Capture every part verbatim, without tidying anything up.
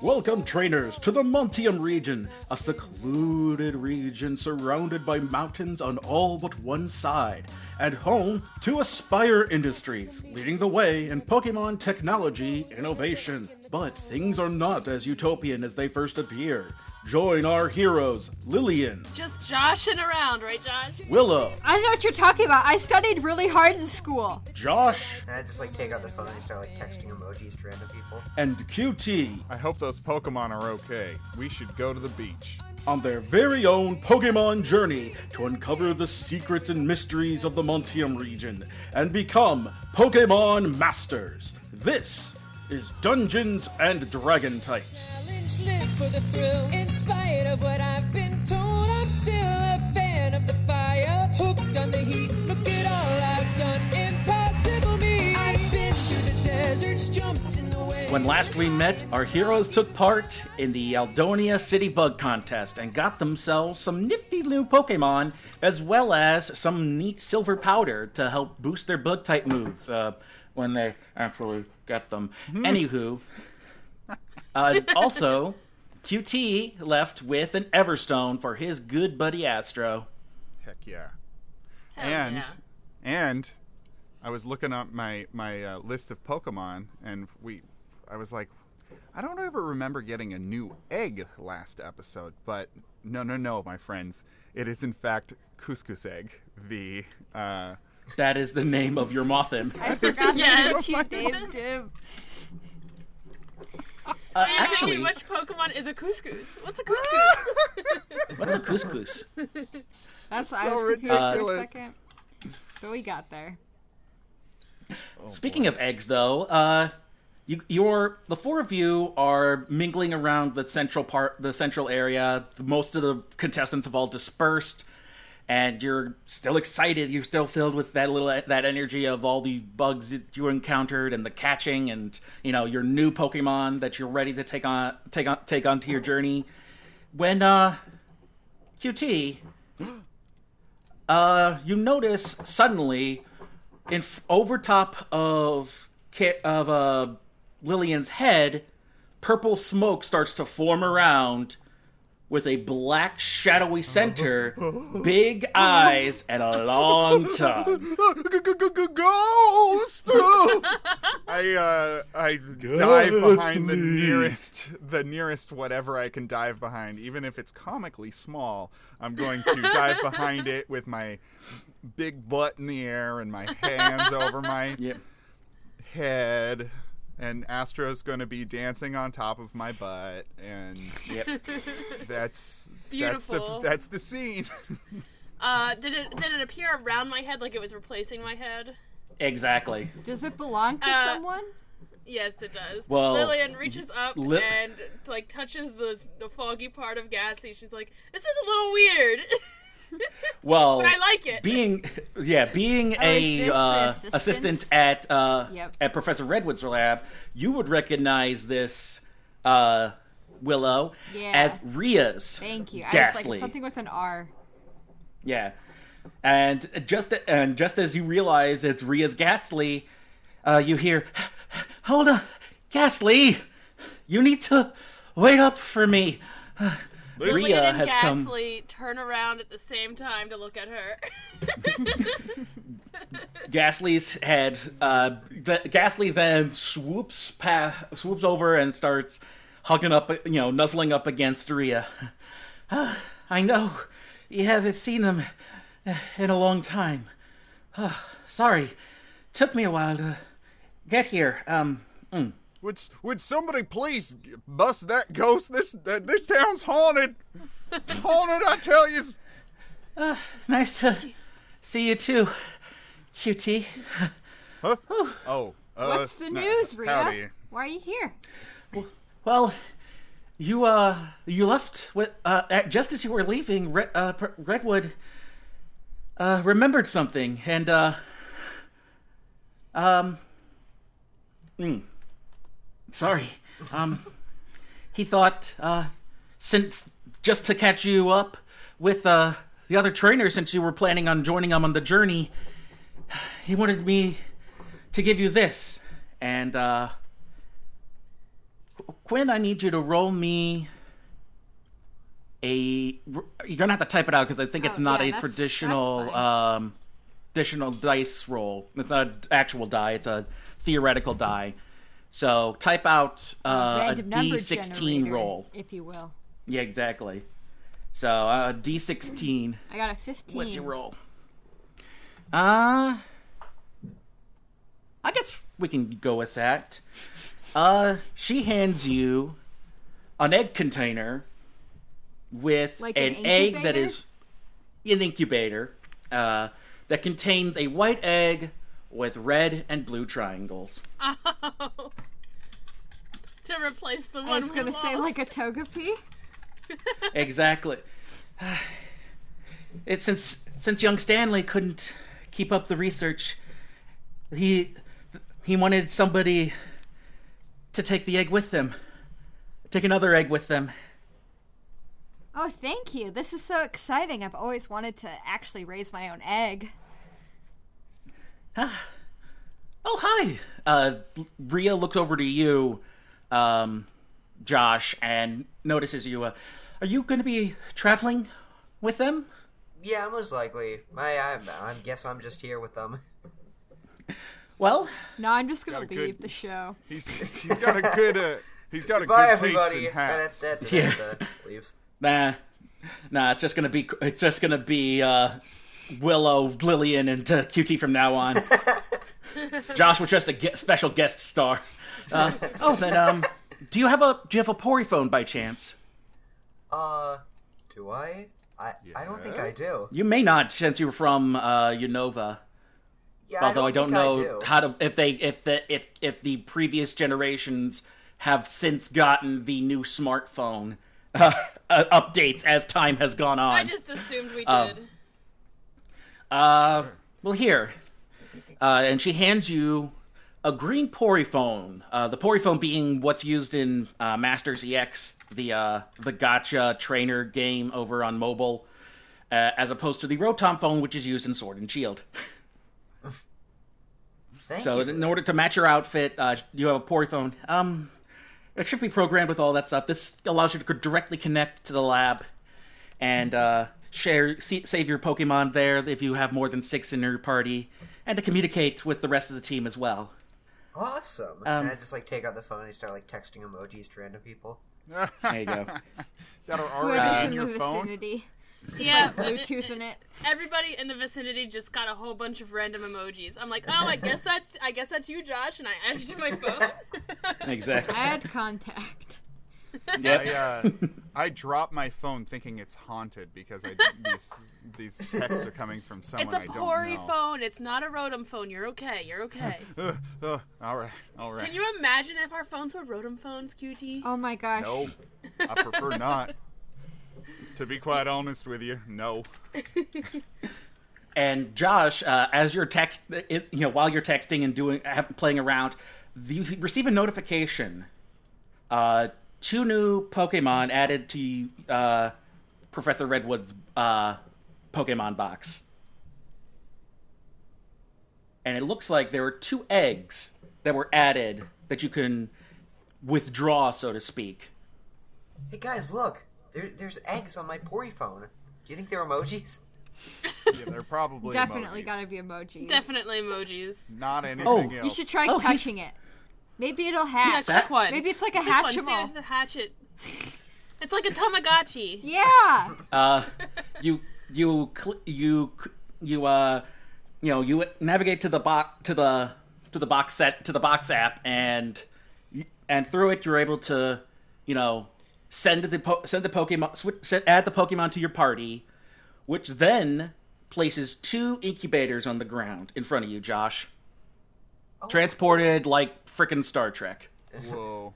Welcome, trainers, to the Montium region, a secluded region surrounded by mountains on all but one side, and home to Aspire Industries, leading the way in Pokemon technology innovation. But things are not as utopian as they first appear. Join our heroes, Lillian. Just joshing around, right, Josh? Willow. I don't know what you're talking about. I studied really hard in school. Josh. And I just, like, take out the phone and start, like, texting emojis to random people. And Q T. I hope those Pokemon are okay. We should go to the beach. On their very own Pokemon journey to uncover the secrets and mysteries of the Montium region and become Pokemon Masters. This is Dungeons and Dragon Types. Live for the thrill. In spite of what I've been told, I'm still a fan of the fire. Hooked on the heat. Look at all I've done. Impossible me. I've been through the deserts, jumped in the way. When last we met, our heroes took part in the Aldonia City Bug Contest and got themselves some nifty new Pokemon, as well as some neat silver powder to help boost their bug type moves uh, when they actually get them. Mm-hmm. Anywho. Uh, also, Q T left with an Everstone for his good buddy Astro. Heck yeah. Hell and yeah. and I was looking up my, my uh, list of Pokemon, and we I was like, I don't ever remember getting a new egg last episode, but no, no, no, my friends. It is, in fact, Couscous Egg, the... Uh, that is the name of your Mothim. I forgot yeah, what you named him. Uh, and actually, which Pokemon is a couscous? What's a couscous? What's a couscous? That's so I was ridiculous. For a second, but we got there. Oh, Speaking boy. of eggs, though, uh, you, you're the four of you are mingling around the central part, the central area. Most of the contestants have all dispersed, and you're still excited. You're still filled with that little that energy of all these bugs that you encountered and the catching, and you know your new Pokemon that you're ready to take on take on take onto your journey. When uh, Q T, uh, you notice suddenly, in over top of of uh, Lillian's head, purple smoke starts to form around. With a black, shadowy center, big eyes, and a long tongue. Ghost! I uh, I dive behind the nearest, the nearest whatever I can dive behind, even if it's comically small. I'm going to dive behind it with my big butt in the air and my hands over my yep. head. And Astro's going to be dancing on top of my butt, and yep, that's beautiful. That's the, that's the scene. uh, did it did it appear around my head like it was replacing my head? Exactly. Does it belong to uh, someone? Yes, it does. Well, Lillian reaches up li- and like touches the the foggy part of Gastly. She's like, "This is a little weird." Well, but I like it. Being, yeah, being oh, a uh, assistant at uh, yep. at Professor Redwood's lab, you would recognize this uh, Willow yeah. as Rhea's. Thank you. Gastly. I was like something with an R. Yeah, and just and just as you realize it's Rhea's Gastly, uh, you hear, "Hold on, Gastly, you need to wait up for me." Lillian and has Gastly come... turn around at the same time to look at her. Gastly's head. Uh, the, Gastly then swoops pa- swoops over and starts hugging up, you know, nuzzling up against Rhea. Uh, I know you haven't seen them in a long time. Uh, sorry, took me a while to get here. Um. Mm. Would would somebody please bust that ghost? This uh, this town's haunted. Haunted, I tell you. Uh, nice to see you too, Q T. Huh? Oh. Uh, What's the no, news, Rhea? Why are you here? Well, you uh you left with uh at, just as you were leaving, Re- uh, P- Redwood uh remembered something and uh um. Mm. Sorry. Um, he thought, uh, since just to catch you up with uh, the other trainers, since you were planning on joining them on the journey, he wanted me to give you this. And uh, Quinn, I need you to roll me a... You're going to have to type it out because I think oh, it's not yeah, a that's, traditional that's um, traditional dice roll. It's not an actual die. It's a theoretical die. So type out uh, a D sixteen roll. If you will. Yeah, exactly. So uh, D sixteen. I got a fifteen. What'd you roll? Uh, I guess we can go with that. Uh, she hands you an egg container with like an, an egg that is an incubator uh, that contains a white egg with red and blue triangles. Oh. To replace the one I was going to say like a Togepi. Exactly. It's since since young Stanley couldn't keep up the research, he he wanted somebody to take the egg with them. Take another egg with them. Oh, thank you. This is so exciting. I've always wanted to actually raise my own egg. Ah. Oh, hi. Uh, Rhea looked over to you, um, Josh, and notices you. Uh, are you going to be traveling with them? Yeah, most likely. I, I, I guess I'm just here with them. Well, no, I'm just gonna leave good, the show. He's, he's got a good, uh, he's got a Bye, good everybody. Taste in hats. That's, that's, that's, yeah. That leaves. Nah, nah, it's just gonna be, it's just gonna be uh, Willow, Lillian, and uh, Q T from now on. Josh was just a ge- special guest star. Uh, oh, then, um, do you have a, do you have a Poryphone by chance? Uh, do I? I, yes. I don't think I do. You may not, since you were from uh, Unova. Yeah, although I don't, I don't know I do. how to if they if the if if the previous generations have since gotten the new smartphone uh, uh, updates as time has gone on. I just assumed we did. Uh, uh well here, uh, and she hands you a green Poryphone. Uh, the Poryphone being what's used in uh, Masters E X, the uh, the gacha trainer game over on mobile, uh, as opposed to the Rotom phone, which is used in Sword and Shield. Thank so in order this. to match your outfit, uh, you have a Poryphone. Um, it should be programmed with all that stuff. This allows you to directly connect to the lab and uh, share, see, save your Pokemon there if you have more than six in your party, and to communicate with the rest of the team as well. Awesome. Um, and I just like take out the phone and start like texting emojis to random people. There you go. That are already uh, in your the phone. Vicinity. Just yeah, like Bluetooth in it. Everybody in the vicinity just got a whole bunch of random emojis. I'm like, oh, I guess that's, I guess that's you, Josh, and I added you to my phone. Exactly. Add contact. Yeah, I, uh, I dropped my phone thinking it's haunted because I, these these texts are coming from someone I don't know. It's a Poryphone. It's not a Rotom phone. You're okay. You're okay. uh, uh, all right. All right. Can you imagine if our phones were Rotom phones, Q T? Oh my gosh. No, I prefer not. To be quite honest with you, no. And Josh, uh, as you're text, it, you know, while you're texting and doing, playing around, you receive a notification. Uh, two new Pokemon added to uh, Professor Redwood's uh, Pokemon box, and it looks like there were two eggs that were added that you can withdraw, so to speak. Hey guys, look. There, there's eggs on my Poryphone. Do you think they're emojis? Yeah, they're probably Definitely emojis. Gotta be emojis. Definitely emojis. Not anything oh, else. You should try oh, touching he's... it. Maybe it'll hatch. Yeah, click one. Maybe it's like a Hatchimal. Hatchet. It's like a Tamagotchi. Yeah. Uh, you, you, you, you, uh, you know, you navigate to the box, to the, to the box set, to the box app, and, and through it, you're able to, you know. Send the po- send the Pokemon switch, send, add the Pokemon to your party, which then places two incubators on the ground in front of you, Josh. Oh. Transported like frickin' Star Trek. Whoa!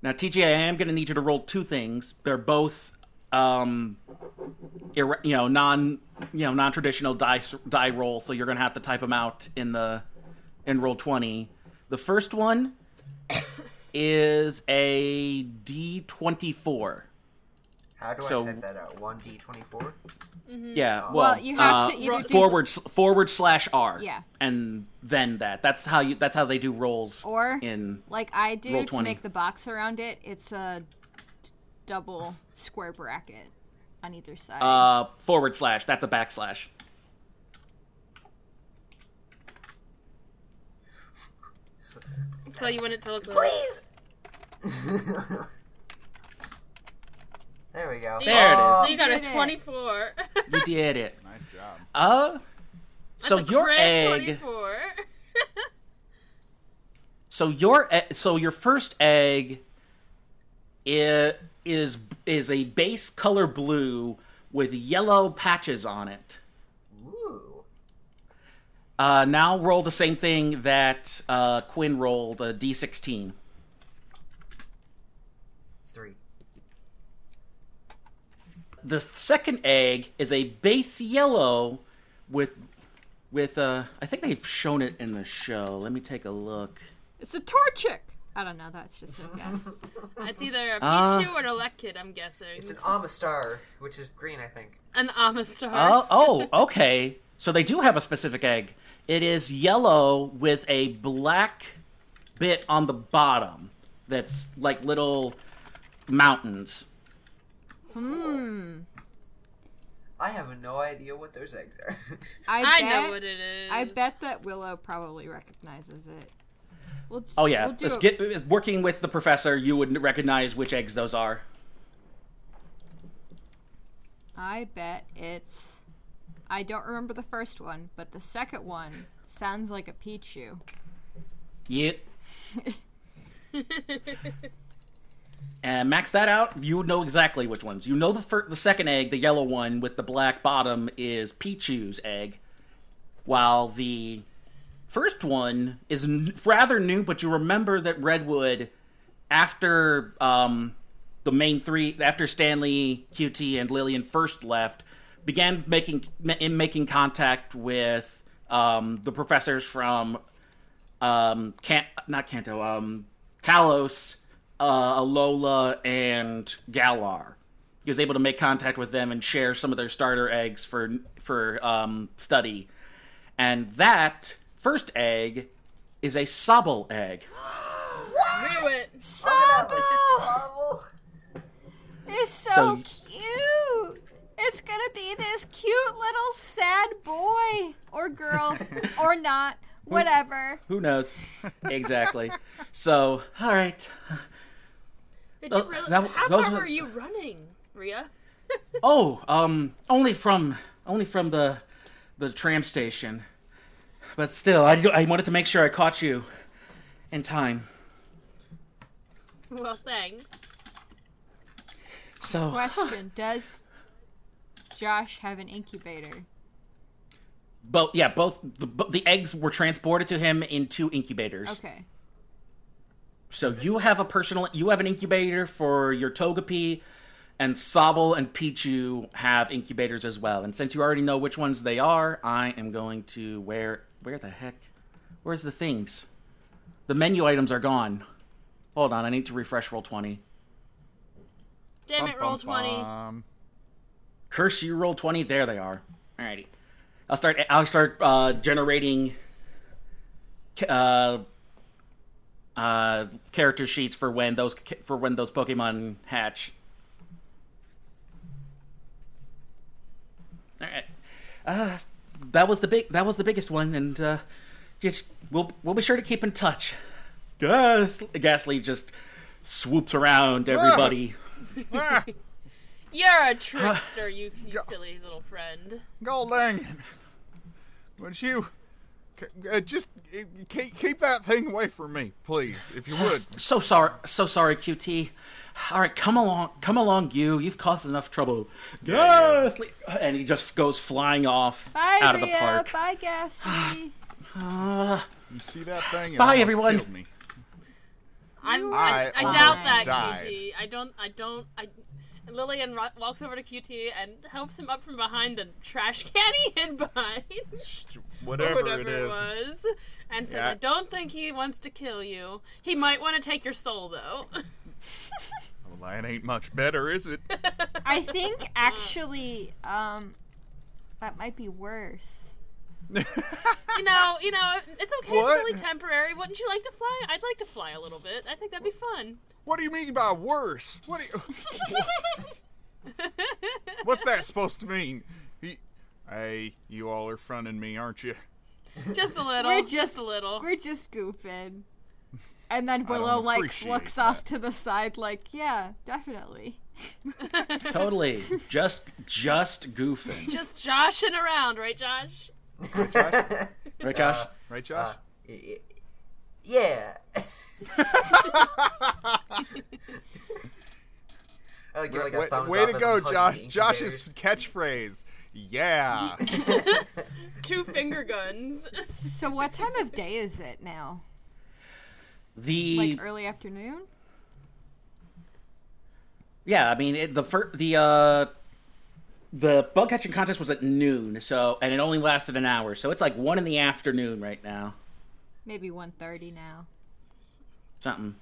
Now, T J, I am gonna need you to roll two things. They're both, um, ir- you know, non you know non traditional die die roll, so you're gonna have to type them out in the in roll twenty. The first one. is a D twenty-four. How do so, I type that out? one D twenty-four? Mm-hmm. Yeah. Well, well, you have uh, to either do forward forward slash R. Yeah. And then that. That's how you. That's how they do rolls. Or in like I do to make the box around it. It's a double square bracket on either side. Uh, forward slash. That's a backslash. So you want it to look like... Please. There we go. There oh, it is. So you got a twenty-four. You did it. Nice job. Uh, so your egg. twenty-four. so your so your first egg is is is a base color blue with yellow patches on it. Ooh. Uh, now roll the same thing that uh, Quinn rolled, a D sixteen. The second egg is a base yellow with, with uh, I think they've shown it in the show. Let me take a look. It's a Torchic. I don't know. That's just a guess. That's either a Pichu uh, or an Electkid, I'm guessing. It's an Amistar, which is green, I think. An Amistar. Uh, oh, okay. So they do have a specific egg. It is yellow with a black bit on the bottom that's like little mountains. Hmm. I have no idea what those eggs are. I, bet, I know what it is. I bet that Willow probably recognizes it. We'll just, oh yeah, we'll do get, working with the professor, you would recognize which eggs those are. I bet it's... I don't remember the first one, but the second one sounds like a Pichu. Yep. And max that out, you know exactly which ones. You know the fir- the second egg, the yellow one with the black bottom, is Pichu's egg. While the first one is n- rather new, but you remember that Redwood, after um, the main three, after Stanley, Q T, and Lillian first left, began making in making contact with um, the professors from um, Can- not Kanto, um, Kalos, Uh, Alola and Galar. He was able to make contact with them and share some of their starter eggs for for um, study. And that first egg is a Sobble egg. What? Knew it. Sobble is so, so cute. It's gonna be this cute little sad boy or girl or not, whatever. Who, who knows? Exactly. So, all right. Did you really, that, how far were, were you running, Rhea? oh, um, only from only from the the tram station, but still, I, I wanted to make sure I caught you in time. Well, thanks. So, question: does Josh have an incubator? Both, yeah, both the, the eggs were transported to him in two incubators. Okay. So you have a personal, you have an incubator for your Togepi, and Sobble and Pichu have incubators as well. And since you already know which ones they are, I am going to where, where the heck, where's the things? The menu items are gone. Hold on, I need to refresh Roll twenty. Damn it, Roll twenty. Curse you, Roll twenty. There they are. Alrighty, I'll start. I'll start uh, generating. Uh, Uh, character sheets for when those for when those Pokemon hatch. All right, uh, that was the big that was the biggest one, and uh, just we'll we'll be sure to keep in touch. Gastly, Gastly just swoops around everybody. Ah. Ah. You're a trickster, you, you Go- silly little friend. Goldang, what's you? Uh, just uh, keep that thing away from me, please, if you would. So sorry, so sorry, Q T. All right, come along, come along, you. You've caused enough trouble. Gastly, and he just goes flying off bye, out Rhea. Of the park. Bye, Gastly. Uh, you see that thing? It bye, everyone. Killed me. I'm, I, I, I doubt that, died. Q T. I don't. I don't. I. Lillian ro- walks over to Q T and helps him up from behind the trash can he hid behind. Whatever, whatever it is. Was, and says, yeah. I don't think he wants to kill you. He might want to take your soul, though. Well, that ain't much better, is it? I think, actually, um, that might be worse. you know, you know, it's okay what? If it's only temporary. Wouldn't you like to fly? I'd like to fly a little bit. I think that'd be fun. What do you mean by worse? What do you... what? What's that supposed to mean? He... Hey, you all are fronting me, aren't you? Just a little. We're just, just a little. We're just goofing. And then Willow, like, looks that. off to the side like, yeah, definitely. Totally. Just just goofing. Just joshing around, right, Josh? Right, Josh? Right, Josh? Uh, right, Josh? Uh, y- yeah. I like, give, like, a way, thumbs way up to go, Josh. Josh's catchphrase. Yeah. Two finger guns. So what time of day is it now? The like early afternoon? Yeah, I mean it, the fir- the uh, the bug catching contest was at noon, so and it only lasted an hour, so it's like one in the afternoon right now. Maybe one thirty now. Something.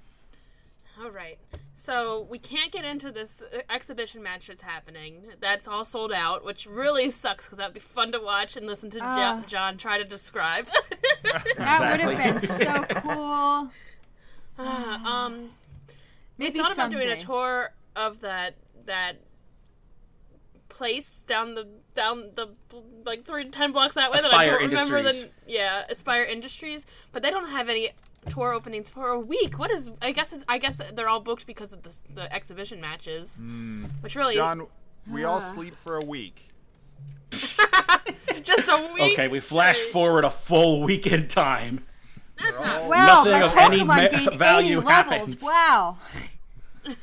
All right, so we can't get into this exhibition match that's happening. That's all sold out, which really sucks because that'd be fun to watch and listen to uh, jo- John try to describe. That would have been so cool. Uh, um, Maybe we thought someday. about doing a tour of that that place down the down the like three ten blocks that way. Aspire that I don't Industries. remember. The, yeah, Aspire Industries, but they don't have any tour openings for a week. What is? I guess. It's, I guess they're all booked because of the, the exhibition matches, mm. which really. John, we uh. all sleep for a week. Just a week. Okay, we flash straight. forward a full week in time. That's not all... wow, nothing of any ma- value happens. Wow. It's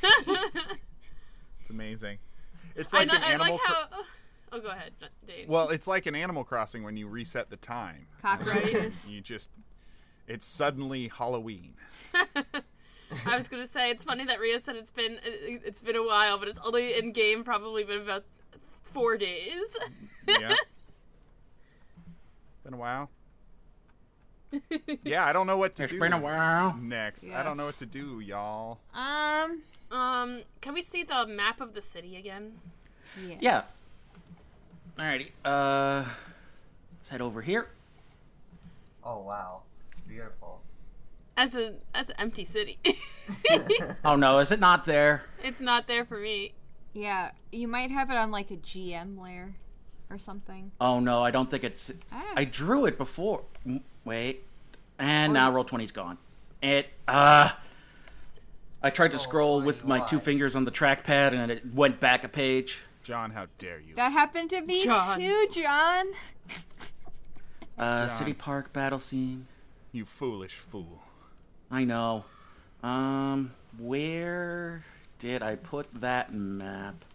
amazing. It's like I, an I animal. Like how... cro- oh, go ahead, Dave. Well, it's like an Animal Crossing when you reset the time. Cockroaches. You just. It's suddenly Halloween. I was gonna say it's funny that Rhea said it's been it's been a while, but it's only in game probably been about four days. Yeah, been a while. Yeah, I don't know what to it's do. It's been a while. Next, yes. I don't know what to do, y'all. Um, um, can we see the map of the city again? Yes. Yeah. Alrighty. Uh, let's head over here. Oh wow. Beautiful. As a as an empty city. Oh no, is it not there? It's not there for me. Yeah, you might have it on like a G M layer or something. Oh no, I don't think it's. Ah. I drew it before. Wait, and oh. now Roll twenty's gone. It. Uh, I tried to oh, scroll my with God. my two fingers on the trackpad, and it went back a page. John, how dare you? That happened to me John. too, John. uh, John. City Park battle scene. You foolish fool. I know. Um, where did I put that map?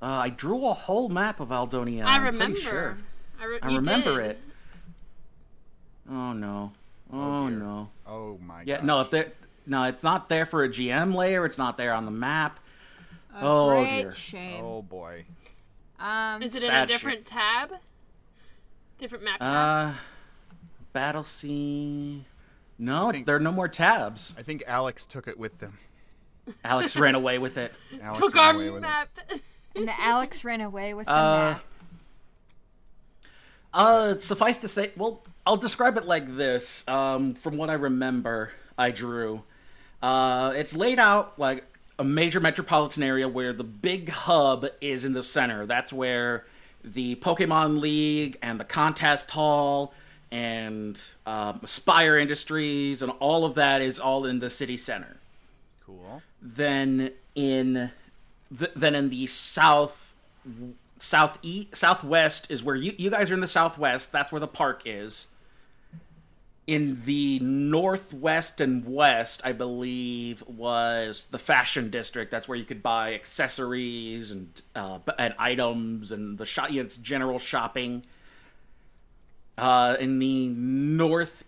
Uh, I drew a whole map of Aldonia. I remember. I'm pretty sure. I, re- I remember did. it. Oh, no. Oh, oh no. Oh, my God. Yeah, no, if there, no, it's not there for a G M layer. It's not there on the map. A oh, great dear. Shame. Oh, boy. Um, Is it in a different shame. tab? Different map tab? Uh... Battle scene. No, think, there are no more tabs. I think Alex took it with them. Alex ran away with it. Alex took our map. And the Alex ran away with the uh, map. Uh, suffice to say, well, I'll describe it like this. Um, from what I remember, I drew. Uh, it's laid out like a major metropolitan area where the big hub is in the center. That's where the Pokemon League and the contest hall and um, Aspire Industries, and all of that is all in the city center. Cool. Then in the, then in the south, south east, southwest is where you, you guys are in the southwest. That's where the park is. In the northwest and west, I believe, was the fashion district. That's where you could buy accessories and uh, and items and the shop. You know, it's general shopping. Uh, in the northeast,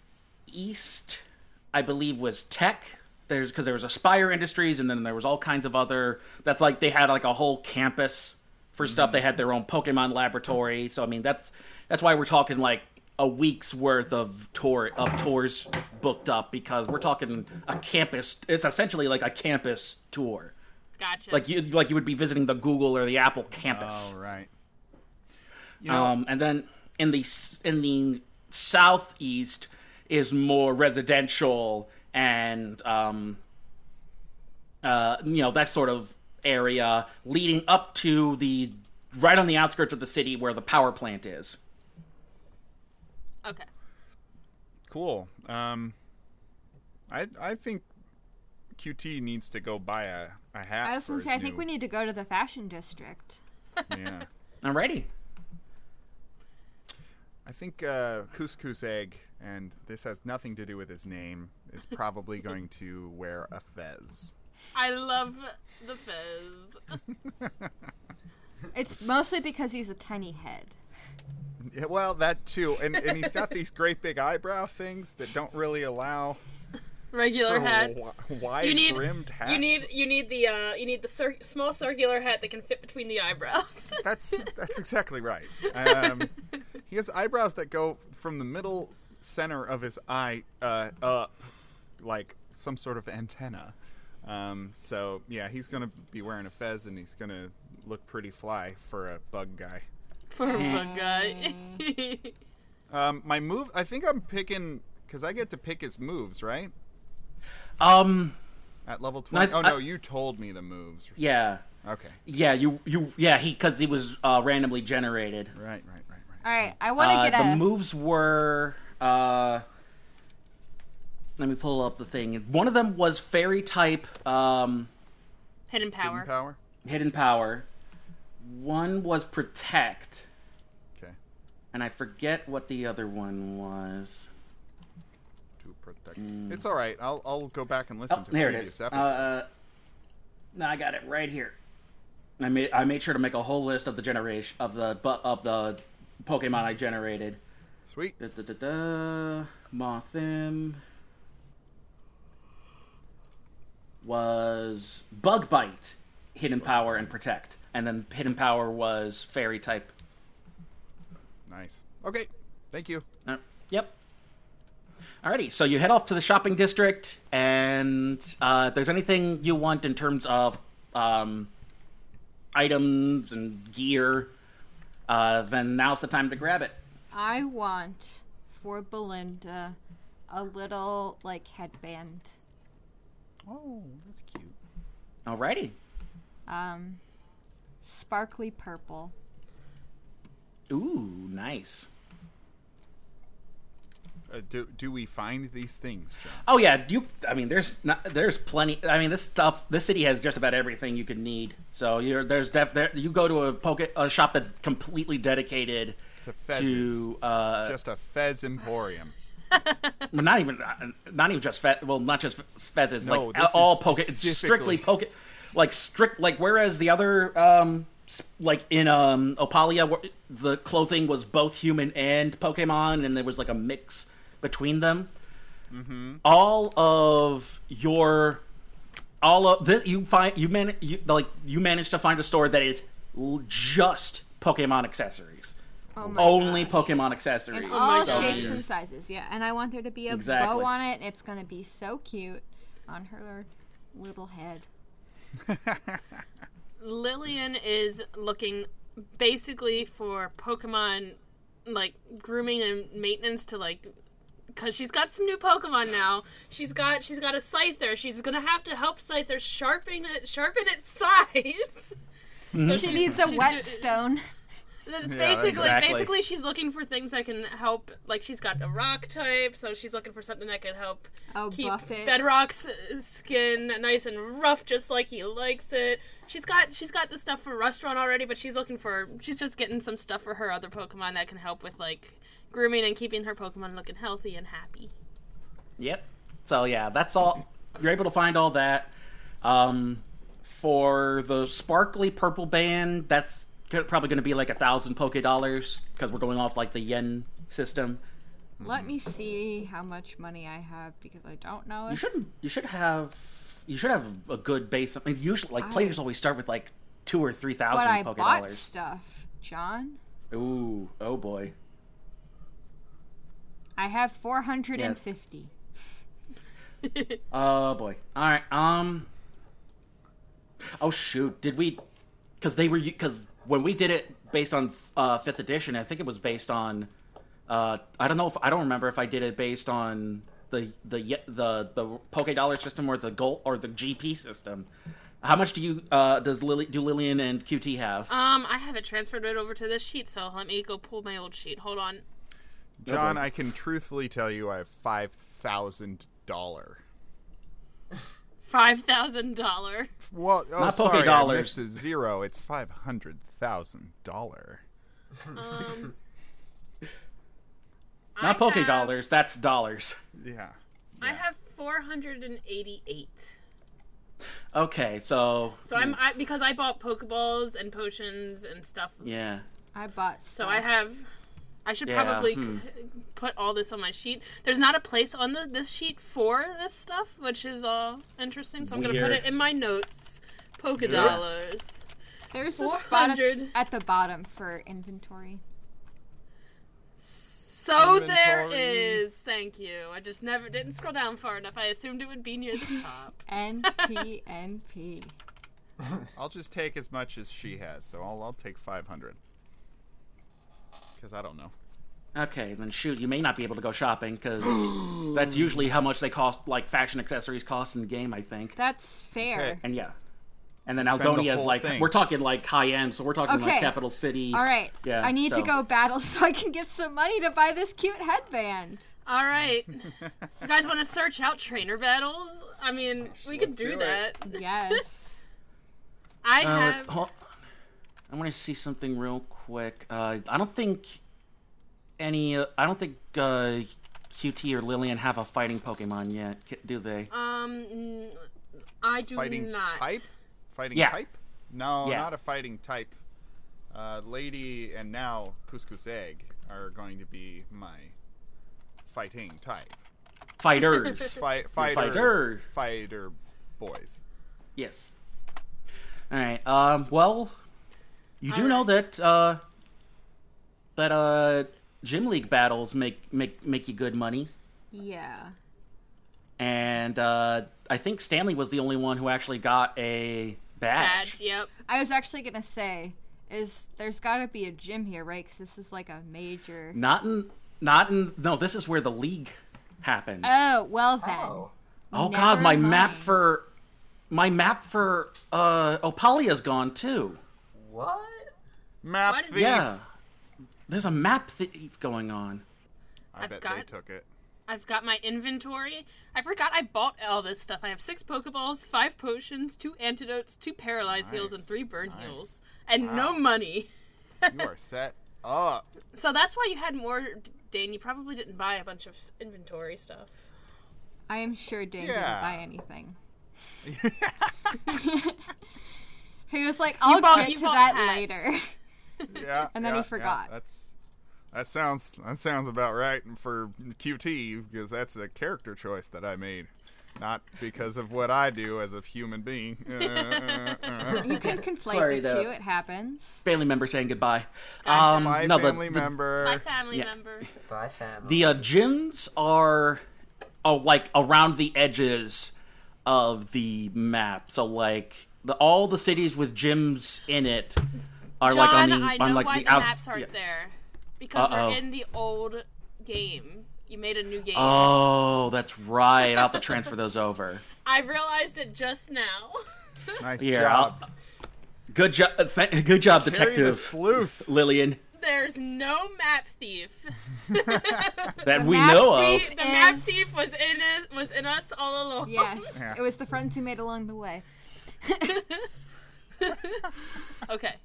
I believe, was tech. There's because there was Aspire Industries, and then there was all kinds of other. That's like they had like a whole campus for mm-hmm. stuff. They had their own Pokemon laboratory. So I mean, that's that's why we're talking like a week's worth of tour of tours booked up because we're talking a campus. It's essentially like a campus tour. Gotcha. Like you, like you would be visiting the Google or the Apple campus. Oh, right. You know, um, and then in the in the southeast is more residential and um, uh, you know, that sort of area leading up to the right on the outskirts of the city where the power plant is. Okay. Cool. Um, I I think Q T needs to go buy a, a hat. I was going to say, I new... think we need to go to the fashion district. Yeah. I'm ready. I think uh, Couscous Egg, and this has nothing to do with his name, is probably going to wear a fez. I love the fez. It's mostly because he's a tiny head. Yeah, well, that too. And and he's got these great big eyebrow things that don't really allow... Regular hats. W- wide-brimmed hats. You need you need the uh, you need the cir- small circular hat that can fit between the eyebrows. That's that's exactly right. Um, he has eyebrows that go from the middle center of his eye uh, up, like some sort of antenna. Um, so yeah, he's gonna be wearing a fez and he's gonna look pretty fly for a bug guy. For a bug guy. um, my move. I think I'm picking because I get to pick his moves, right? Um, at level twenty. I, oh no, I, you told me the moves. Yeah. Okay. Yeah, you you yeah he because he was uh, randomly generated. Right, right, right, right. All right, I want to uh, get the a... moves were. Uh, let me pull up the thing. One of them was fairy type. Um, hidden power. Hidden power. Hidden power. One was protect. Okay. And I forget what the other one was. Protect. Mm. It's all right. I'll I'll go back and listen oh, to there previous it is. episodes. Uh, no, I got it right here. I made I made sure to make a whole list of the generation of the of the Pokemon I generated. Sweet. Da, da, da, da. Mothim was Bug Bite, Hidden Bug Power, Bite. and Protect, and then Hidden Power was Fairy type. Nice. Okay. Thank you. Uh, yep. Alrighty, so you head off to the shopping district, and uh, if there's anything you want in terms of um, items and gear, uh, then now's the time to grab it. I want, for Belinda, a little, like, headband. Oh, that's cute. Alrighty. Um, sparkly purple. Ooh, nice. Uh, do do we find these things, John? Oh yeah, do you, I mean, there's not, there's plenty. I mean, this stuff. This city has just about everything you could need. So you're, there's def, there, you go to a poke a shop that's completely dedicated to fezzes. To, uh, just a fez emporium. Well, not even not even just fez. Well, not just fezzes. No, like all poke. Strictly poke. Like strict. Like whereas the other. Um, Like in um, Opalia, the clothing was both human and Pokemon, and there was like a mix between them. Mm-hmm. All of your, all of this, you find you man you, like you managed to find a store that is just Pokemon accessories, oh my only gosh. Pokemon accessories, in all so shapes and sizes. Yeah, and I want there to be a exactly. bow on it. It's gonna be so cute on her little head. Lillian is looking basically for Pokemon, like, grooming and maintenance to, like, because she's got some new Pokemon now. She's got she's got a Scyther. She's going to have to help Scyther sharpen, it, sharpen its size. Mm-hmm. So she needs a whetstone. That's yeah, basically, exactly. basically, she's looking for things that can help. Like, she's got a rock type, so she's looking for something that can help oh, keep Bedrock's skin nice and rough, just like he likes it. She's got she's got the stuff for restaurant already, but she's looking for she's just getting some stuff for her other Pokemon that can help with like grooming and keeping her Pokemon looking healthy and happy. Yep. So yeah, that's all. You're able to find all that. Um, for the sparkly purple band, that's. Probably going to be like a thousand Poké dollars because we're going off like the yen system. Let me see how much money I have because I don't know. If... You shouldn't. You should have. You should have a good base. I mean, usually, like I... players always start with like two or three thousand Poké dollars. But I bought dollars. Stuff, John. Ooh, oh boy. I have four hundred and fifty. Oh yeah. uh, boy. All right. Um. Oh shoot, did we? Because they were because when we did it based on uh, fifth edition, I think it was based on. Uh, I don't know if I don't remember if I did it based on the the the the PokéDollar system or the gold or the G P system. How much do you uh, does Lily do Lillian and Q T have? Um, I have it transferred right over to this sheet, so let me go pull my old sheet. Hold on, John. Okay. I can truthfully tell you, I have five thousand dollar. Five thousand dollar. Well, oh, not sorry, PokéDollars. I missed a zero. It's five hundred thousand dollar. Um. Not Poké have, dollars, that's dollars. Yeah, yeah. I have four hundred eighty-eight. Okay, so... So I'm... I, because I bought Pokeballs and potions and stuff. Yeah. I bought stuff. So I have... I should yeah, probably hmm. put all this on my sheet. There's not a place on the, this sheet for this stuff, which is all interesting. So I'm going to put it in my notes. Poké dollars. Yes. There's a spot at the bottom for inventory. So inventory. There is, thank you. I just never didn't scroll down far enough. I assumed it would be near the top. N P N P. I'll just take as much as she has, so I'll I'll take five hundred. Because I don't know. Okay, then shoot, you may not be able to go shopping, because that's usually how much they cost, like fashion accessories cost in game, I think. That's fair. Okay. And yeah. And then Aldonia's the like, thing. We're talking like high end, so we're talking okay. like capital city. All right. Yeah, I need so. to go battle so I can get some money to buy this cute headband. All right. You guys want to search out trainer battles? I mean, Gosh, we could do, do that. Yes. I uh, have... Hold... I want to see something real quick. Uh, I don't think any... Uh, I don't think uh, Q T or Lillian have a fighting Pokemon yet, do they? Um, I do fighting not. Fighting type? Fighting yeah. type? No, yeah. not a fighting type. Uh, Lady and now Couscous Egg are going to be my fighting type. Fighters. Fi- fighter, fighter. Fighter boys. Yes. All right. Um, well, you do All know right. that uh, that uh, gym league battles make, make, make you good money. Yeah. And uh, I think Stanley was the only one who actually got a badge. Badge, yep. I was actually going to say, is there's got to be a gym here, right? Because this is like a major... Not in... Not in... No, this is where the league happens. Oh, well then. Oh, oh God, my mind. map for... My map for uh, Opalia's gone, too. What? Map what thief? Yeah. There's a map thief going on. I I've bet got... they took it. I've got my inventory. I forgot I bought all this stuff. I have six Pokeballs, five potions, two antidotes, two paralyzed nice. heals, and three burn nice. heals. And wow. no money. You are set up. So that's why you had more, Dane. You probably didn't buy a bunch of inventory stuff. I am sure Dane yeah. didn't buy anything. He was like, I'll bought, get to that hats. later. Yeah, and then yeah, he forgot. Yeah, that's... That sounds that sounds about right for Q T, because that's a character choice that I made, not because of what I do as a human being. Uh, uh, you can conflate Sorry, the two; it happens. Family member saying goodbye. Um, Bye, no, family the, member. Bye, family yeah. member. Bye, family. The uh, gyms are, oh, like around the edges of the map. So, like the, all the cities with gyms in it are John, like on the I know on like why the, the outs- maps aren't yeah. there. Because Uh-oh. they're in the old game. You made a new game. Oh, that's right. I'll have to transfer those over. I realized it just now. Nice yeah, job. I'll... Good job, th- good job, Carry detective. The sleuth, Lillian. There's no map thief that we know of. Thief, the is... map thief was in us, was in us all along. Yes, yeah. It was the friends you made along the way. Okay.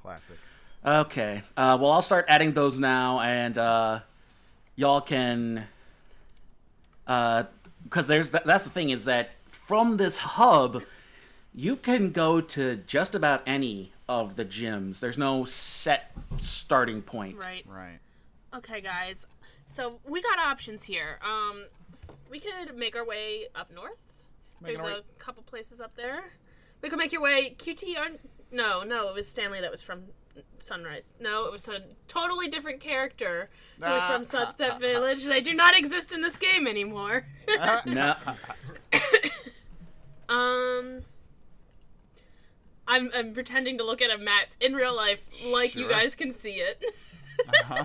Classic. Okay, uh, well, I'll start adding those now, and uh, y'all can, because uh, there's th- that's the thing is that from this hub, you can go to just about any of the gyms. There's no set starting point. Right. Right. Okay, guys. So we got options here. Um, we could make our way up north. Make there's a way. couple places up there. We could make your way. Q T on. No, no, it was Stanley that was from Sunrise. No, it was a totally different character who was from Sunset Village. They do not exist in this game anymore. No. Um, I'm I'm pretending to look at a map in real life, like sure. You guys can see it. Uh-huh.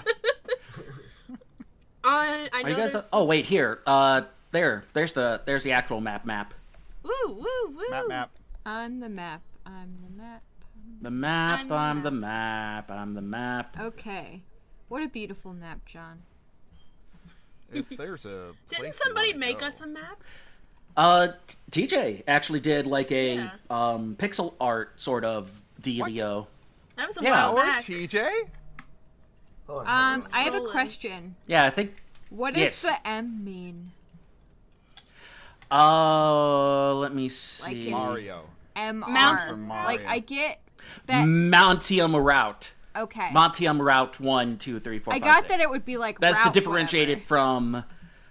I, I know. Are you guys a- oh wait, here. Uh, there. There's the there's the actual map. Map. Woo woo woo. Map map. On the map. On the map. The map. I'm, I'm the map. I'm the map. Okay. What a beautiful map, John. If there's a didn't somebody make go. us a map? Uh, t- T J actually did like a yeah. um pixel art sort of dealio. That was a yeah. while back. T J. Oh, um, I have a question. Yeah, I think. What yes. does the M mean? Uh, let me see. Like Mario. M R. Like I get that. Montium Route. Okay. Montium Route one, two, three, four, I five, got six. That it would be like that's route to differentiate whatever. It from,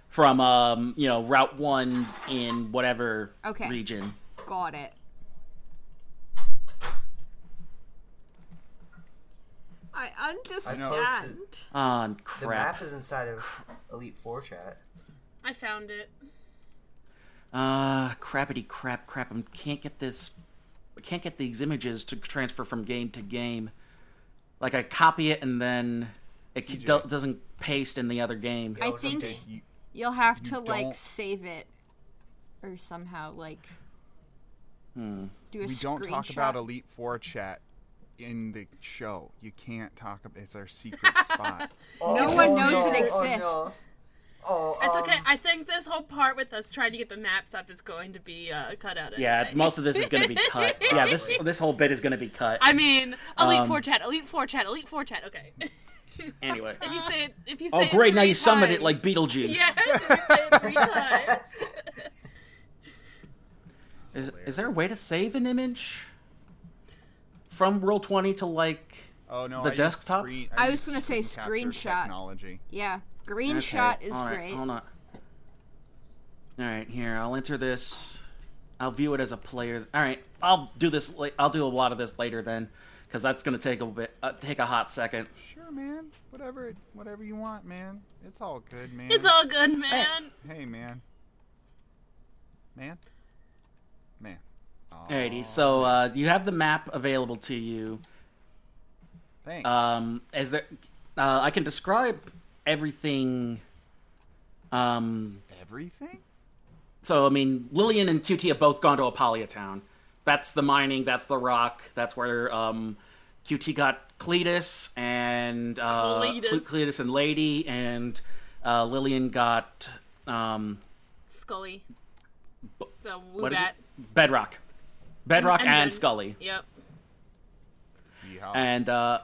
from um, you know, Route one in whatever okay. region. Got it. I understand. I oh, crap. The map is inside of Elite Four chat. I found it. Uh, crappity crap crap. I can't get this. I can't get these images to transfer from game to game. Like, I copy it, and then it do- doesn't paste in the other game. I think you, you'll have you to, don't... like, save it or somehow, like, hmm. do a screenshot. We don't talk shot. about Elite Four chat in the show. You can't talk about it. It's our secret spot. Oh, no one knows no, it exists. Oh, no. oh, um... It's okay. I think this whole part with us trying to get the maps up is going to be uh, cut out. Anyway. Yeah, most of this is going to be cut. yeah, this this whole bit is going to be cut. I mean, Elite um, Four chat, Elite Four chat, Elite Four chat. Okay. Anyway. If you say it, if you say oh, it great! Three now you times, summoned it like Beetlejuice. Yes, if you say it three times. is is there a way to save an image? From roll twenty to like oh, no, the I desktop? Screen, I, I was going to say screenshot. Technology. Yeah, screenshot okay. is All right. great. Hold on. All right, here, I'll enter this. I'll view it as a player. All right, I'll do this. I'll do a lot of this later then, because that's going to take a bit, uh, take a hot second. Sure, man. Whatever, whatever you want, man. It's all good, man. It's all good, man. Hey, hey man. Man. Man. Alrighty, so uh, you have the map available to you. Thanks. Um, as there, uh, I can describe everything. Um, everything? So, I mean, Lillian and Q T have both gone to Opalia Town. That's the mining, that's the rock, that's where um, Q T got Cletus and uh, Cletus. Cletus and Lady, and uh, Lillian got... Um, Scully. B- so what is it? Bedrock. Bedrock and, and, and Scully. Yep. Yeehaw. And uh,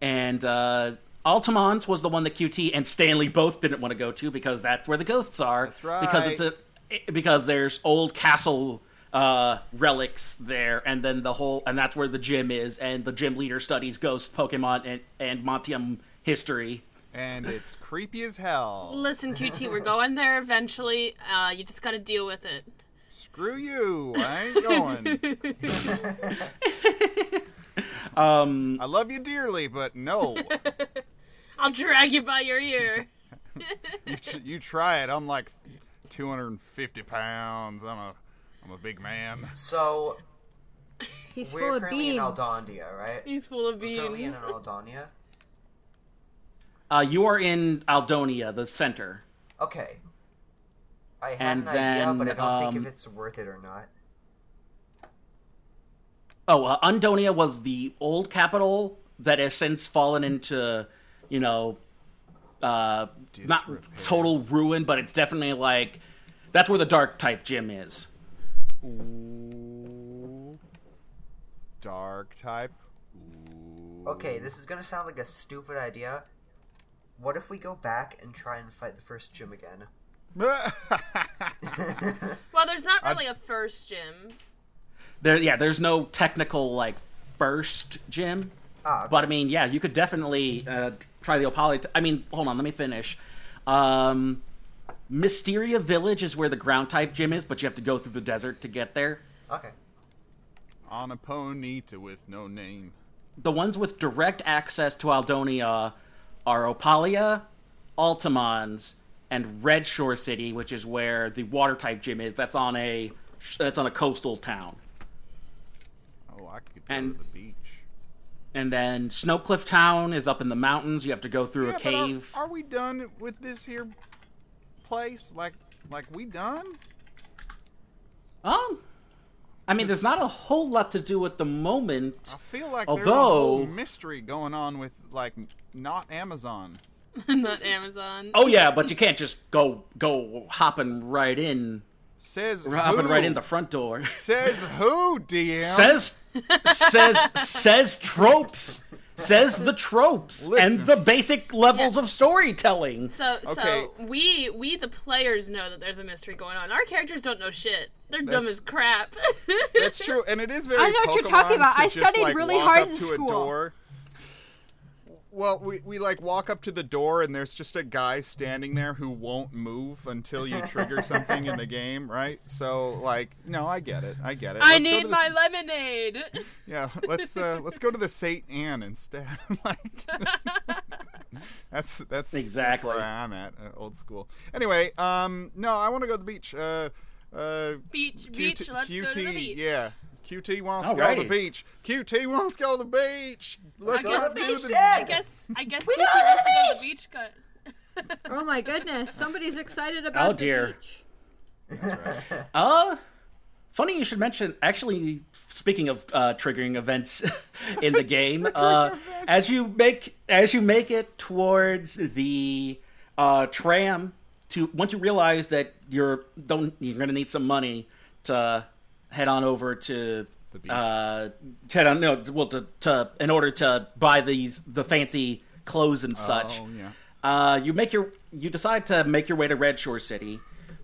and uh, Altamont was the one that Q T and Stanley both didn't want to go to because that's where the ghosts are. That's right. Because it's a because there's old castle uh, relics there, and then the whole and that's where the gym is, and the gym leader studies ghost Pokemon and and Montium history. And it's creepy as hell. Listen, Q T, we're going there eventually. Uh, you just got to deal with it. Screw you! I ain't going. um, I love you dearly, but no. I'll drag you by your ear. you, tr- you try it. I'm like two hundred fifty pounds. I'm a, I'm a big man. So he's we're full currently of beans. In Aldonia, right? He's full of beans. We're currently in Aldonia. Uh, you are in Aldonia, the center. Okay. I had and an then, idea, but I don't um, think if it's worth it or not. Oh, uh, Aldonia was the old capital that has since fallen into, you know, uh, not total ruin, but it's definitely like, that's where the dark type gym is. Ooh. Dark type. Ooh. Okay, this is going to sound like a stupid idea. What if we go back and try and fight the first gym again? Well, there's not really I, a first gym. There, yeah, there's no technical like first gym. Oh, okay. But I mean, yeah, you could definitely uh, try the Opalia. T- I mean, hold on, let me finish. Um, Mysteria Village is where the ground type gym is, but you have to go through the desert to get there. Okay. On a ponyta with no name. The ones with direct access to Aldonia are Opalia, Altamont, and Red Shore City, which is where the water type gym is. That's on a that's on a coastal town. Oh, I could go and, to the beach. And then Snowcliff Town is up in the mountains. You have to go through yeah, a cave. Are, are we done with this here place? Like, like we done? Um, I mean, there's not a whole lot to do at the moment. I feel like although, there's a whole mystery going on with, like, not Amazon. Not Amazon. Oh, yeah, but you can't just go go hopping right in. Says hopping who? Hopping right in the front door. Says who, D M? Says, says, says tropes. Says the tropes. Listen. And the basic levels yeah. of storytelling. So, okay. so we, we, the players, know that there's a mystery going on. Our characters don't know shit. They're that's, dumb as crap. That's true, and it is very I don't know Pokemon what you're talking about. I studied just, like, really hard in school. Well, we, we, like, walk up to the door, and there's just a guy standing there who won't move until you trigger something in the game, right? So, like, no, I get it. I get it. I let's need my lemonade. Yeah, let's uh, let's go to the Saint Anne instead. Like, that's that's exactly that's where I'm at, uh, old school. Anyway, um, no, I want to go to the beach. Uh, uh, beach, Q T, beach. Let's Q T, go to the beach. Yeah. Q T wants Alrighty. to go to the beach. Q T wants to go to the beach. Let's go to the beach. The... I guess, I guess we Q T wants to go to the beach. Cut. Oh my goodness. Somebody's excited about oh, dear. the beach. Right. Uh, funny you should mention, actually, speaking of uh, triggering events in the game, uh, as you make as you make it towards the uh, tram, to once you realize that you're, don't, you're going to need some money to... head on over to the beach. Uh, head on no, well, to, to in order to buy these the fancy clothes and such. Oh, yeah. Uh, you make your you decide to make your way to Red Shore City,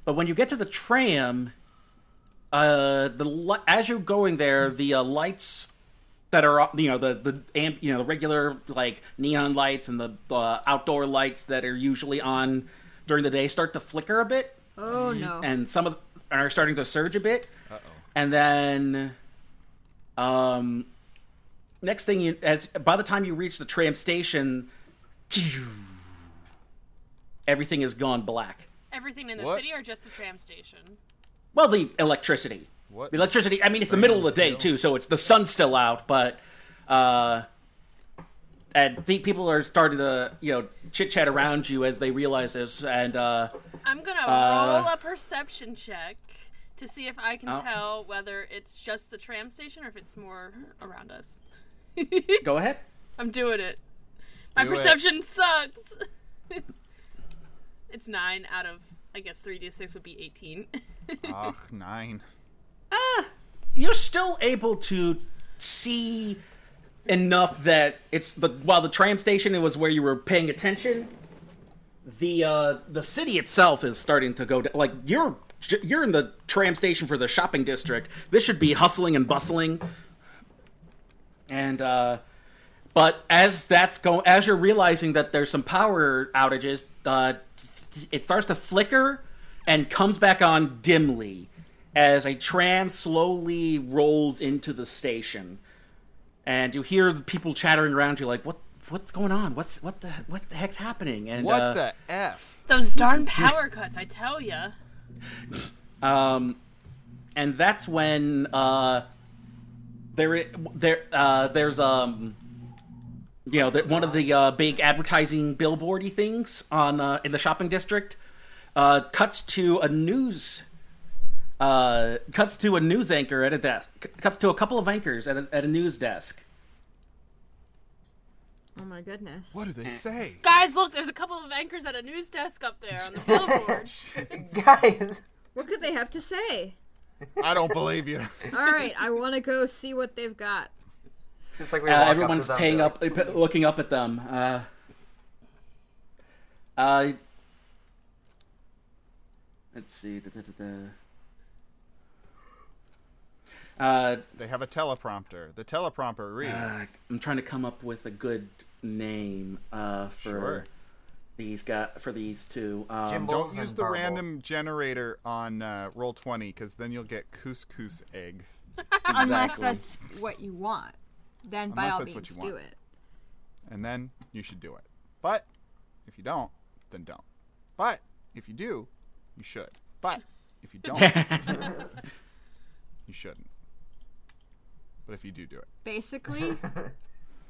but when you get to the tram, uh, the as you're going there, the uh, lights that are you know the the amp, you know the regular like neon lights and the uh, outdoor lights that are usually on during the day start to flicker a bit. Oh no! And some of are starting to surge a bit. And then, um, next thing you, as, by the time you reach the tram station, everything is gone black. Everything in the what? city or just the tram station? Well, the electricity. What? The electricity, I mean, it's the middle of the day, too, so it's the sun's still out, but, uh, and people are starting to, you know, chit-chat around you as they realize this, and, uh... I'm gonna uh, roll a perception check. To see if I can oh. tell whether it's just the tram station or if it's more around us. Go ahead. I'm doing it. My Do perception it. sucks. It's nine out of, I guess, three d six would be eighteen. Ugh, nine. Ah, you're still able to see enough that it's, but while the tram station was where you were paying attention, the uh, the city itself is starting to go down. Like, you're... You're in the tram station for the shopping district. This should be hustling and bustling. And, uh... But as that's going... As you're realizing that there's some power outages, uh, it starts to flicker and comes back on dimly as a tram slowly rolls into the station. And you hear people chattering around you like, what? What's going on? What's what the what the heck's happening? And What uh, the F? Those darn power cuts, I tell ya. Um, and that's when uh, there there uh, there's um you know the, one of the uh, big advertising billboardy things on uh, in the shopping district uh, cuts to a news uh, cuts to a news anchor at a desk cuts to a couple of anchors at a, at a news desk. Oh my goodness. What do they say? Guys, look, there's a couple of anchors at a news desk up there on the billboard. Guys. What could they have to say? I don't believe you. All right, I want to go see what they've got. It's like we uh, walk everyone's up to them, paying like, up, please. looking up at them. Uh, uh, let's see. Da, da, da, da. Uh, they have a teleprompter. The teleprompter reads. Uh, I'm trying to come up with a good name uh, for sure. these guys, for these two. Um, don't use the Barble. random generator on uh, Roll twenty because then you'll get Couscous Egg. Exactly. Unless that's what you want. Then by Unless all means do want. it. And then you should do it. But if you don't, then don't. But if you do, you should. But if you don't... You shouldn't. But if you do do it. Basically,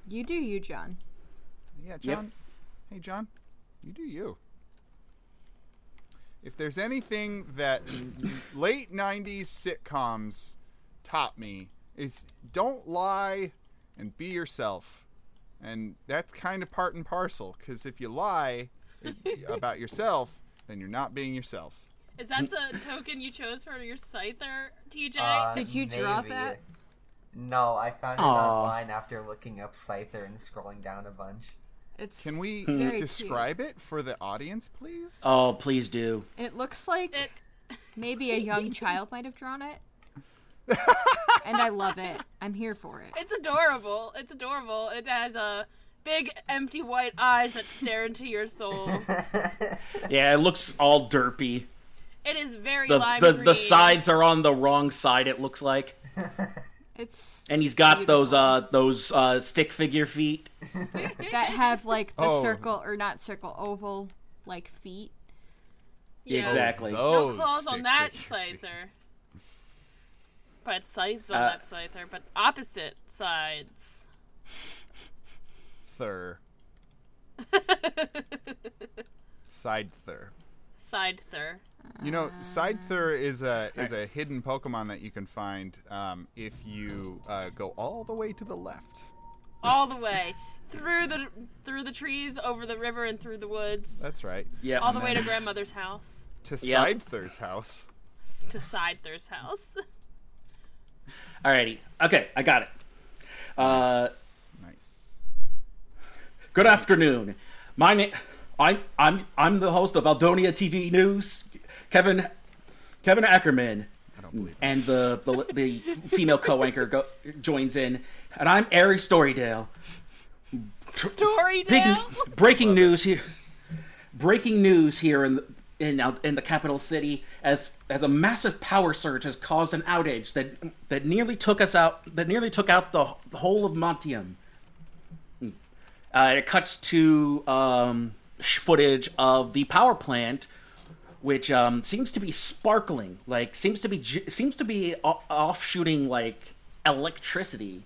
you do you, John. Yeah, John. Yep. Hey, John. You do you. If there's anything that late nineties sitcoms taught me, is don't lie and be yourself. And that's kind of part and parcel, because if you lie about yourself, then you're not being yourself. Is that the token you chose for your Scyther, T J? Uh, Did you maybe. draw that? No, I found it Aww. online after looking up Scyther and scrolling down a bunch. It's Can we very describe cute. it for the audience, please? Oh, please do. It looks like it... maybe a young child might have drawn it. And I love it. I'm here for it. It's adorable. It's adorable. It has a big, empty white eyes that stare into your soul. Yeah, it looks all derpy. It is very the, lime the, green. The sides are on the wrong side, it looks like. It's and he's got beautiful. those uh, those uh, stick figure feet. That have, like, the oh. circle, or not circle, oval, like, feet. Yeah. Exactly. No claws on that Scyther. Feet. But sides on uh, that Scyther, but opposite sides. Thur. Side Thur. Side Thur. You know, Side Thur is a is a hidden Pokemon that you can find um, if you uh, go all the way to the left. All the way. Through the through the trees, over the river, and through the woods. That's right. Yeah. All the way to grandmother's house. To yep. Side Thur's house. To Side Thur's house. Alrighty. Okay, I got it. Uh, nice. nice. Good afternoon. My name. I'm I'm I'm the host of Aldonia T V News. Kevin Kevin Ackerman. I don't believe it. And the the, the female co-anchor go, joins in, and I'm Ari Storydale. Storydale. Big, breaking news here. Breaking news here in the, in in the capital city, as as a massive power surge has caused an outage that that nearly took us out that nearly took out the, the whole of Montium. Uh, it cuts to um, footage of the power plant, which um, seems to be sparkling, like seems to be seems to be off shooting like electricity,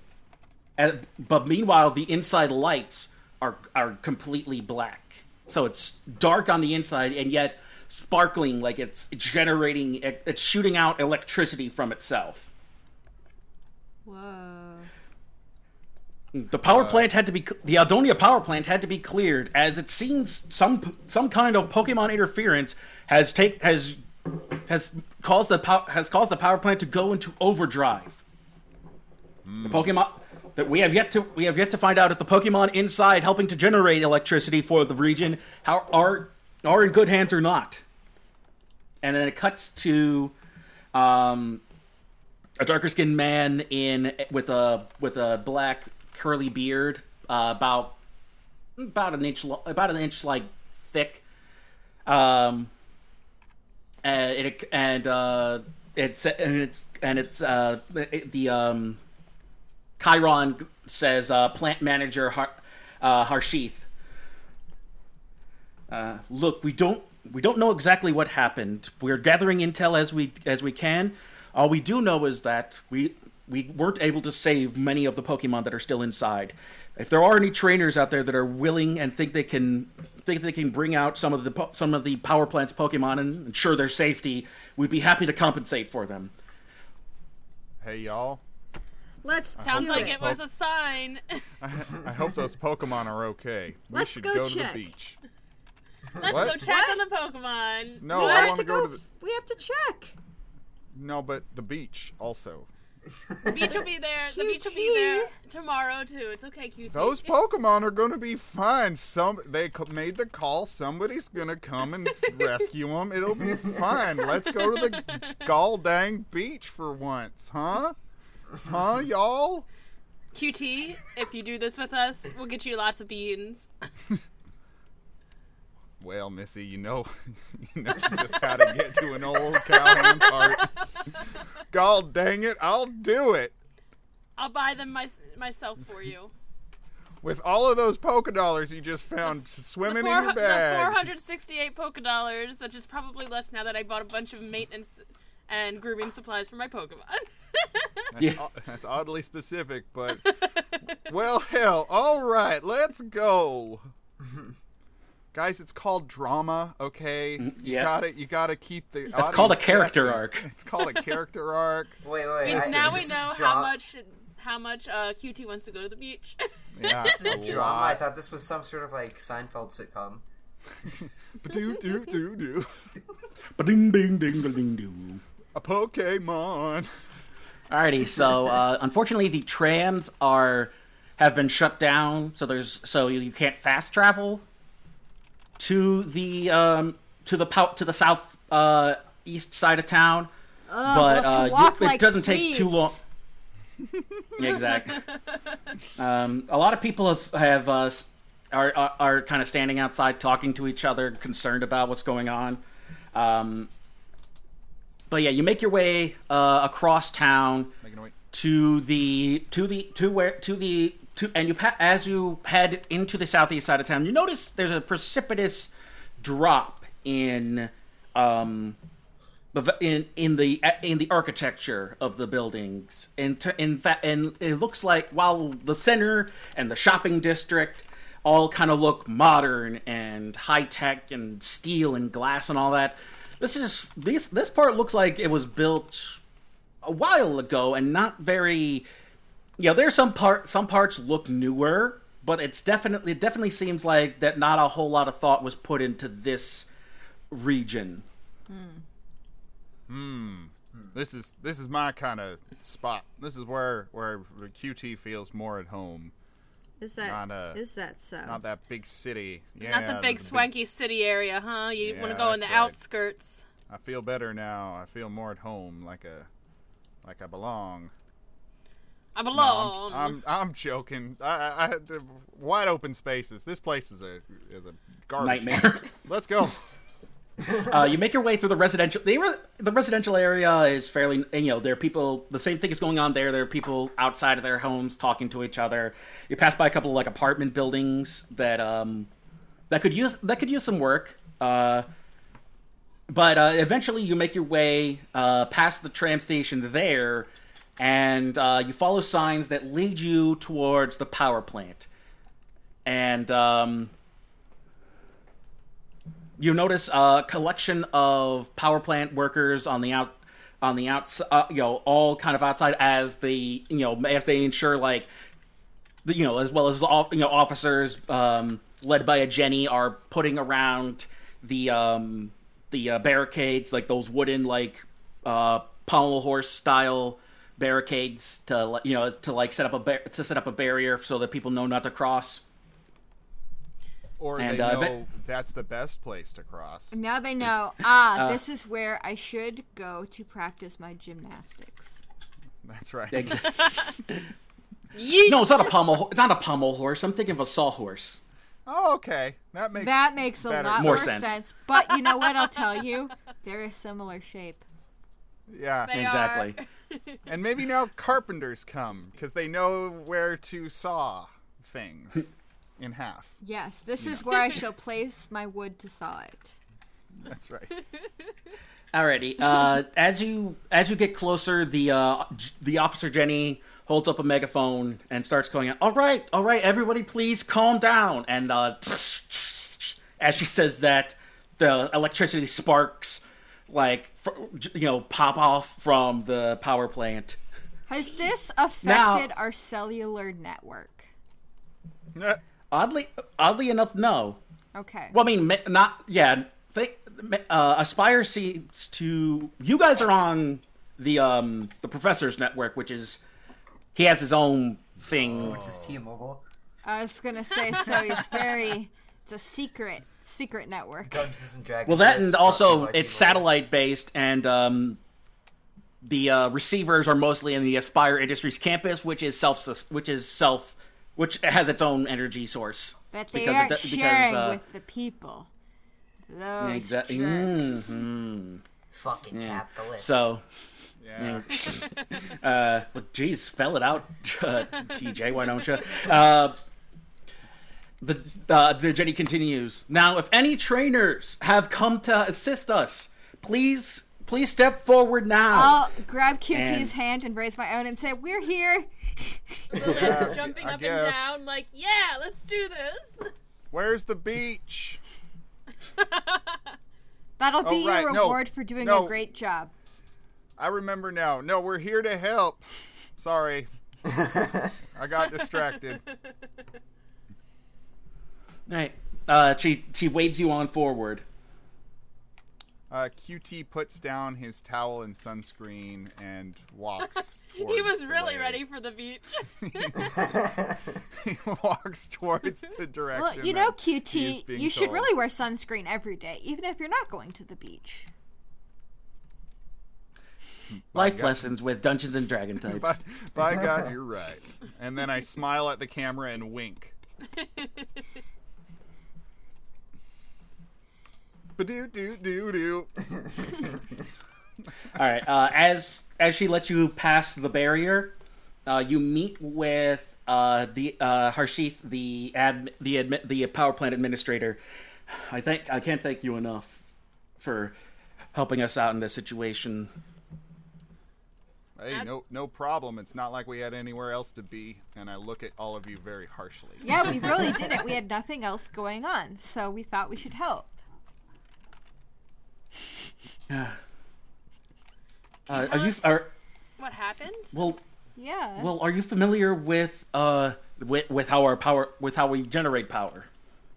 and, but meanwhile the inside lights are are completely black. So it's dark on the inside and yet sparkling, like it's generating, it's shooting out electricity from itself. Whoa. The power uh, plant had to be, the Aldonia power plant had to be cleared, as it seems some some kind of Pokemon interference has take has has caused the pow, has caused the power plant to go into overdrive. Mm. The Pokemon that we have yet to we have yet to find out if the Pokemon inside helping to generate electricity for the region how are are in good hands or not. And then it cuts to um, a darker skinned man in with a with a black curly beard, uh, about about an inch lo- about an inch like thick. Um, and it and uh, it's and it's and it's uh, it, the um, Chiron says uh, plant manager Har- uh, Harshith. Uh, look, we don't we don't know exactly what happened. We're gathering intel as we as we can. All we do know is that we we weren't able to save many of the Pokemon that are still inside. If there are any trainers out there that are willing and think they can think they can bring out some of the some of the power plant's Pokemon and ensure their safety, we'd be happy to compensate for them. Hey y'all. Let's sounds like it, it was a sign. I, I hope those Pokemon are okay. We Let's should go, go check. to the beach. Let's what? go check what? on the Pokemon. No, we I have want to go, go to the... We have to check. No, but the beach also. The beach will be there. Q T. The beach will be there tomorrow, too. It's okay, Q T. Those Pokemon are going to be fine. Some They made the call. Somebody's going to come and rescue them. It'll be fine. Let's go to the gall dang beach for once, huh? Huh, y'all? Q T, if you do this with us, we'll get you lots of beans. Well, Missy, you know, you know just how to get to an old cowman's heart. God dang it, I'll do it. I'll buy them my, myself for you. With all of those polka dollars you just found the, swimming the four, in your bag. The four hundred sixty-eight polka dollars, which is probably less now that I bought a bunch of maintenance and grooming supplies for my Pokemon. That's, yeah. o- that's oddly specific, but well, hell, all right, let's go. Guys, it's called drama, okay? Mm, yeah. You gotta, you gotta keep the. It's called a character arc. It's called a character arc. Wait, wait. Because now we know how drama. much how much uh, Q T wants to go to the beach. Yeah, this is drama. Lot. I thought this was some sort of like Seinfeld sitcom. Ba-do, do, do, do. Ba-ding, ding, ding, ding, ding. A Pokemon. Alrighty, so uh, unfortunately the trams are have been shut down, so there's so you can't fast travel to the um, to the to the south uh, east side of town. Uh, but we'll uh, walk you, like it doesn't thieves. take too long. Yeah, exactly. Um, a lot of people have have uh, are, are are kind of standing outside talking to each other, concerned about what's going on. Um, But yeah, you make your way uh, across town to the to the to where to the to and you pa- as you head into the southeast side of town, you notice there's a precipitous drop in um in in the in the architecture of the buildings. And to, in fact, and it looks like while the center and the shopping district all kind of look modern and high tech and steel and glass and all that. This is this this part looks like it was built a while ago and not very. You know, there's some part some parts look newer, but it's definitely it definitely seems like that not a whole lot of thought was put into this region. Hmm. Hmm. This is this is my kind of spot. This is where where Q T feels more at home. Is that, a, is that so? Not that big city. Yeah, not the big swanky big... city area, huh? You yeah, want to go in the right. outskirts. I feel better now. I feel more at home, like a, like I belong. I belong. No, I'm, I'm I'm joking. I, I, the wide open spaces. This place is a is a garbage nightmare. Let's go. uh, you make your way through the residential. The, re, the residential area is fairly, you know, there are people, the same thing is going on there. There are people outside of their homes talking to each other. You pass by a couple of like apartment buildings that um that could use that could use some work. Uh, but uh, eventually, you make your way uh, past the tram station there, and uh, you follow signs that lead you towards the power plant, and um. You notice a collection of power plant workers on the out, on the outs, uh, you know, all kind of outside as the, you know, as they ensure like, the, you know, as well as all, you know, officers um, led by a Jenny are putting around the um, the uh, barricades, like those wooden like uh, pommel horse style barricades to, you know, to like set up a bar- to set up a barrier so that people know not to cross. Or and, they uh, know but, that's the best place to cross. Now they know, ah, uh, this is where I should go to practice my gymnastics. That's right. No, it's not a pommel It's not a pommel horse. I'm thinking of a sawhorse. Oh, okay. That makes That makes a better. lot more sense. sense. But you know what I'll tell you? They're a similar shape. Yeah. They exactly. And maybe now carpenters come, because they know where to saw things. In half. Yes, this yeah. is where I shall place my wood to saw it. That's right. Alrighty. Uh, as you as you get closer, the uh, the officer Jenny holds up a megaphone and starts going, "All right, all right, everybody, please calm down." And uh, as she says that, the electricity sparks like fr- you know pop off from the power plant. Has this affected now, our cellular network? Uh, Oddly, oddly enough, no. Okay. Well, I mean, not yeah. Think, uh, Aspire seems to. You guys are on the um the professor's network, which is he has his own thing, which is T-Mobile. I was gonna say, so he's very. It's a secret, secret network. Dungeons and Dragons. Well, that and also it's satellite based, and um the uh, receivers are mostly in the Aspire Industries campus, which is self, which is self. Which has its own energy source. But they aren't de- sharing because, uh, with the people. Those exactly. jerks. Mm-hmm. Fucking yeah. capitalists. So, yeah. uh, well, geez, spell it out, uh, T J. Why don't you? Uh, the uh, the Jenny continues. Now, if any trainers have come to assist us, please Please step forward now. I'll grab Q T's and... hand and raise my own and say, "We're here." Yeah, jumping I up guess. and down like, yeah, let's do this. Where's the beach? That'll be oh, right. your reward no, for doing no. a great job. I remember now. No, we're here to help. Sorry. I got distracted. All right. Uh, she, she waves you on forward. Uh, Q T puts down his towel and sunscreen and walks towards He was really the ready for the beach. He walks towards the direction. Well, you know, Q T, you should told. really wear sunscreen every day, even if you're not going to the beach. By Life God. lessons with Dungeons and Dragon types. by, by God, you're right. And then I smile at the camera and wink. Ba-do, do, do, do. All right. Uh, as as she lets you pass the barrier, uh, you meet with uh, the uh, Harshith, the ad, the admi- the power plant administrator. I think I can't thank you enough for helping us out in this situation. Hey, no, no problem. It's not like we had anywhere else to be, and I look at all of you very harshly. Yeah, we really didn't. We had nothing else going on, so we thought we should help. Uh, are you are what happened? Well, yeah. Well, are you familiar with uh with, with how our power with how we generate power?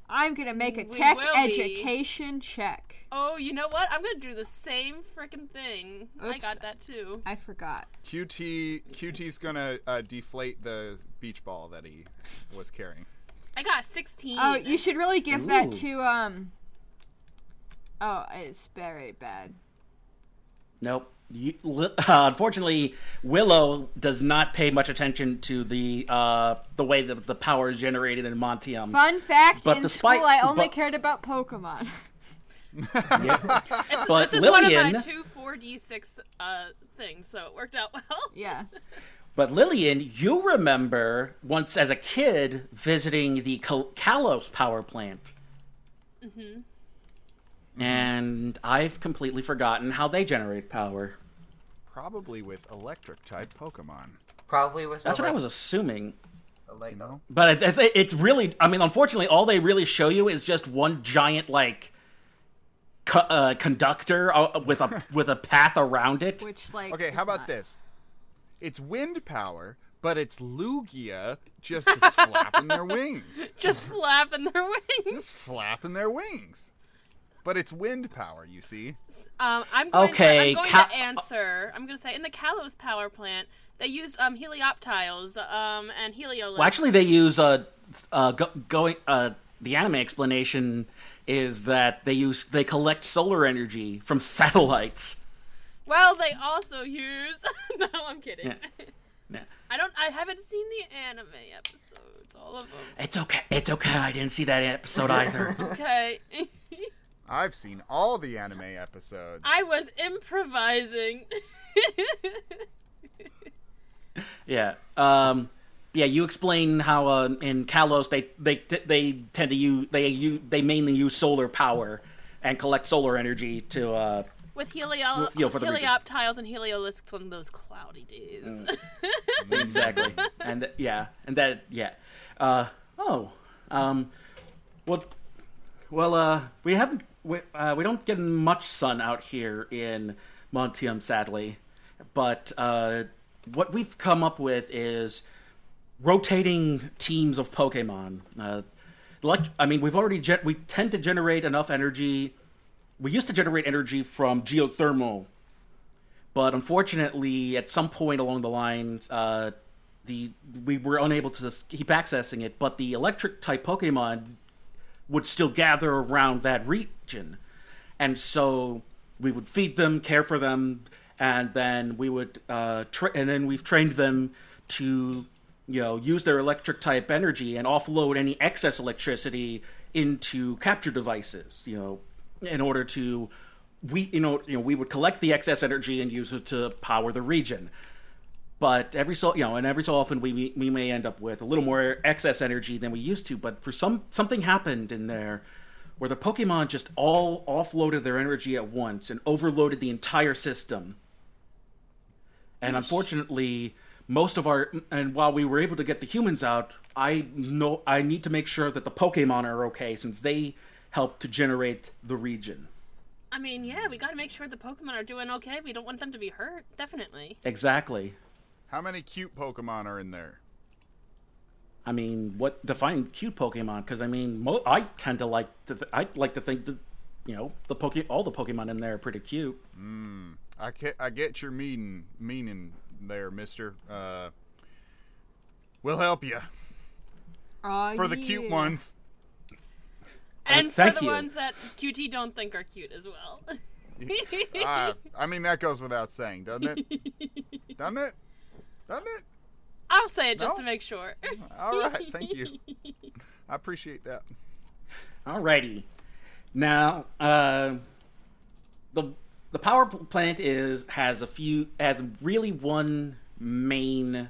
I'm gonna make a we tech education be. check. Oh, you know what? I'm gonna do the same freaking thing. Oops. I got that too. I forgot. Q T Q T's gonna uh, deflate the beach ball that he was carrying. I got sixteen. Oh, you should really give Ooh. that to um. Oh, it's very bad. Nope. You, uh, unfortunately, Willow does not pay much attention to the uh, the way that the power is generated in Montium. Fun fact, but in despite, school I only but, cared about Pokemon. Yeah. It's, but this is Lillian, one of my two four d six uh, things, so it worked out well. Yeah. But Lillian, you remember once as a kid visiting the Kal- Kalos power plant. Mm-hmm. And I've completely forgotten how they generate power. Probably with electric-type Pokemon. Probably with That's elect- what I was assuming. Elect- no. But it's, it's really... I mean, unfortunately, all they really show you is just one giant, like, co- uh, conductor with a with a path around it. Which, like... Okay, how about not. this? It's wind power... But it's Lugia just flapping their wings. Just flapping their wings. Just flapping their wings. But it's wind power, you see. Um, I'm going, okay. to, I'm going Cal- to answer. I'm going to say, in the Kalos power plant, they used um, Helioptiles um, and Heliolites. Well, actually, they use uh, uh, go- going. Uh, the anime explanation is that they use they collect solar energy from satellites. Well, they also use. No, I'm kidding. Yeah. Yeah. I don't. I haven't seen the anime episodes. All of them. It's okay. It's okay. I didn't see that episode either. Okay. I've seen all the anime episodes. I was improvising. Yeah. Um, yeah, you explain how uh, in Kalos they they they tend to use they use, they mainly use solar power and collect solar energy to uh with helio- you know, for Helioptiles and Heliolisks on those cloudy days. Mm. Exactly. And yeah, and that yeah. Uh, oh. Um well Well, uh, we haven't, we, uh, we don't get much sun out here in Montium, sadly, but uh, what we've come up with is rotating teams of Pokemon. Uh, like, I mean, we've already, ge- we tend to generate enough energy, we used to generate energy from geothermal, but unfortunately, at some point along the line, uh, the we were unable to keep accessing it, but the electric-type Pokemon would still gather around that region. And so we would feed them, care for them, and then we would, uh, tra- and then we've trained them to, you know, use their electric type energy and offload any excess electricity into capture devices, you know, in order to, we, you know, you know, we would collect the excess energy and use it to power the region. But every so, you know, and every so often we we may end up with a little more excess energy than we used to. But for some, something happened in there where the Pokemon just all offloaded their energy at once and overloaded the entire system. And unfortunately, most of our... And while we were able to get the humans out, I know I need to make sure that the Pokemon are okay, since they help to generate the region. I mean, yeah, we gotta make sure the Pokemon are doing okay. We don't want them to be hurt, definitely. Exactly. How many cute Pokemon are in there? I mean, what define cute Pokemon? Because I mean, mo- I kind of like to th- I like to think that, you know, the poke all the Pokemon in there are pretty cute. Mm, I get I get your meaning meaning there, Mister. Uh, we'll help you oh, for yeah. the cute ones, and uh, for the you. ones that Q T don't think are cute as well. uh, I mean, that goes without saying, doesn't it? Doesn't it? Doesn't it? I'll say it just no? to make sure. All right, thank you. I appreciate that. All righty. Now, uh, the the power plant is has a few has really one main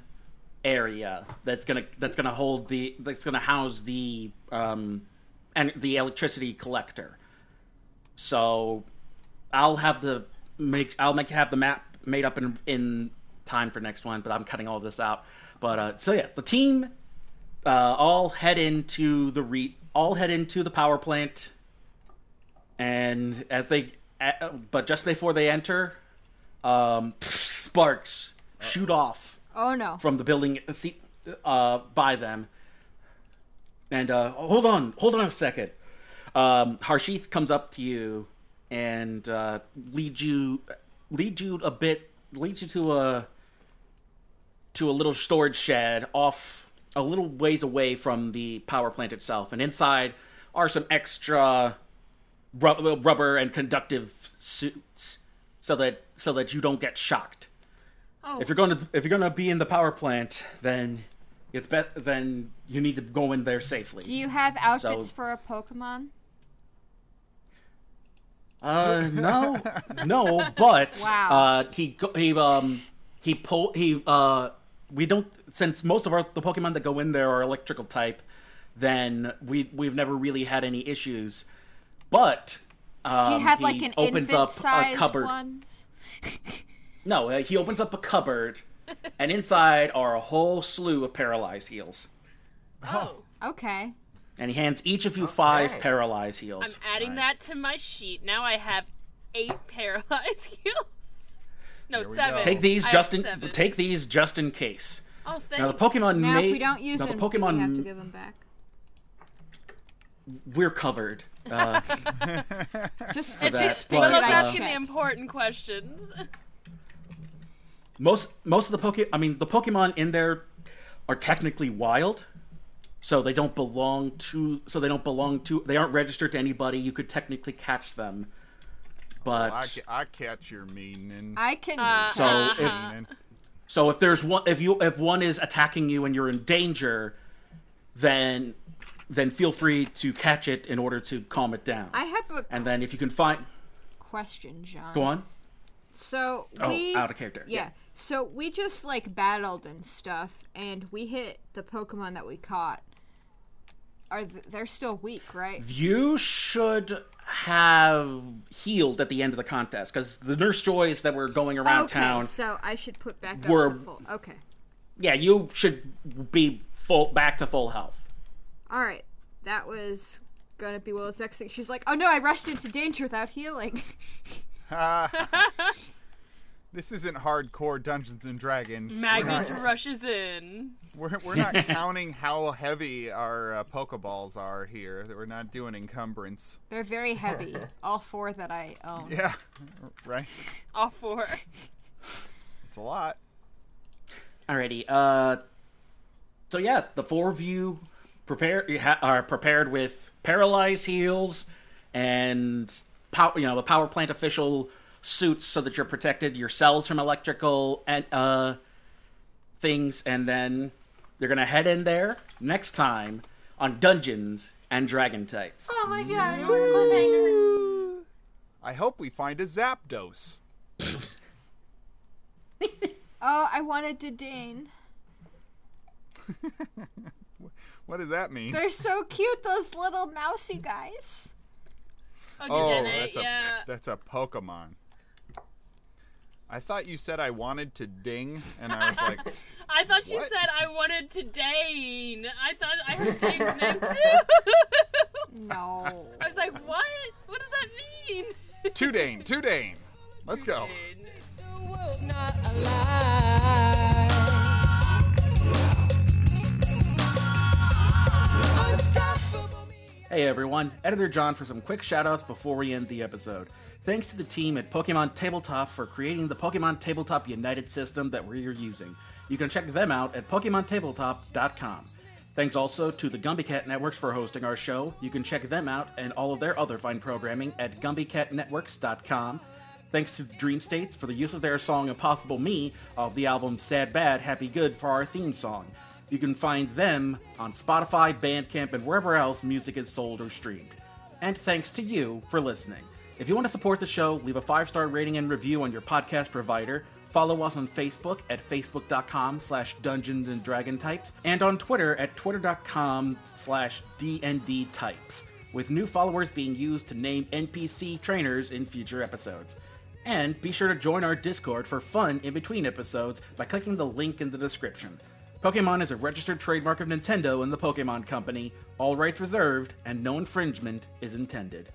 area that's gonna that's gonna hold the that's gonna house the um and the electricity collector. So, I'll have the make I'll make have the map made up in in time for next one, but I'm cutting all this out. But, uh, so yeah, the team, uh, all head into the re- all head into the power plant, and as they, uh, but just before they enter, um, sparks shoot off. Oh no. From the building, uh, by them. And, uh, hold on, hold on a second. Um, Harshith comes up to you and, uh, leads you, leads you a bit, leads you to a, to a little storage shed off a little ways away from the power plant itself. And inside are some extra rub- rubber and conductive suits so that so that you don't get shocked. Oh. If you're going to if you're going to be in the power plant, then it's be- then you need to go in there safely. Do you have outfits so, for a Pokemon? Uh no. no, but wow. uh he he um he pull he uh We don't, since most of our, the Pokemon that go in there are electrical type, then we, we've never really had any issues. But um, Do you have, he like, an opens up a cupboard. Ones? no, uh, he opens up a cupboard, and inside are a whole slew of Paralyze heals. Oh, okay. And he hands each of you okay. five Paralyze heals. I'm adding nice. that to my sheet. Now I have eight Paralyze heals. No, seven. Take these, just in, seven. Take these just in case. Oh, thank you. Now, the Pokemon now, may... if we don't use now, them, the Pokemon, do we have to give them back? We're covered. Uh, just, it's that, just but, Willow's uh, asking the important questions. Most most of the Pokemon... I mean, the Pokemon in there are technically wild, so they don't belong to... So they don't belong to... They aren't registered to anybody. You could technically catch them. But oh, I, I catch your meaning. I can. Uh, so uh-huh. if so, if there's one, if you, if one is attacking you and you're in danger, then then feel free to catch it in order to calm it down. I have a. And then if you can find. Question, John. Go on. So we oh, out of character. Yeah. yeah. So we just like battled and stuff, and we hit the Pokemon that we caught. Are th- they're still weak, right? You should have healed at the end of the contest because the nurse joys that were going around okay, town. So I should put back were, up to full. Okay. Yeah, you should be full back to full health. All right, that was gonna be Willow's next thing. She's like, "Oh no, I rushed into danger without healing." uh, this isn't hardcore Dungeons and Dragons. Magnus rushes in. We're we're not counting how heavy our uh, Pokeballs are here. That we're not doing encumbrance. They're very heavy. All four that I own. Yeah, right. All four. It's a lot. Alrighty. Uh, so yeah, the four of you prepare are prepared with Paralyze heals and pow- you know the power plant official suits so that you're protected yourselves from electrical and uh things, and then. They're going to head in there next time on Dungeons and Dragon Types. Oh my god, I want a cliffhanger. I hope we find a Zapdos. oh, I wanted to Dane. What does that mean? They're so cute, those little mousy guys. Oh, that's a, yeah. that's a Pokemon. I thought you said I wanted to ding, and I was like, I thought you what? said I wanted to Dane. I thought I heard Dane's name too. No. I was like, what? What does that mean? To Dane, to Dane. Let's go. Hey everyone, Editor John for some quick shoutouts before we end the episode. Thanks to the team at Pokemon Tabletop for creating the Pokemon Tabletop United system that we're using. You can check them out at Pokemon Tabletop dot com. Thanks also to the GumbyCat Networks for hosting our show. You can check them out and all of their other fine programming at Gumby Cat Networks dot com. Thanks to the Dream States for the use of their song Impossible Me of the album Sad Bad, Happy Good for our theme song. You can find them on Spotify, Bandcamp, and wherever else music is sold or streamed. And thanks to you for listening. If you want to support the show, leave a five-star rating and review on your podcast provider. Follow us on Facebook at facebook dot com slash Dungeons and Dragon Types and on Twitter at twitter dot com slash D N D Types, with new followers being used to name N P C trainers in future episodes. And be sure to join our Discord for fun in between episodes by clicking the link in the description. Pokemon is a registered trademark of Nintendo and the Pokemon Company, all rights reserved, and no infringement is intended.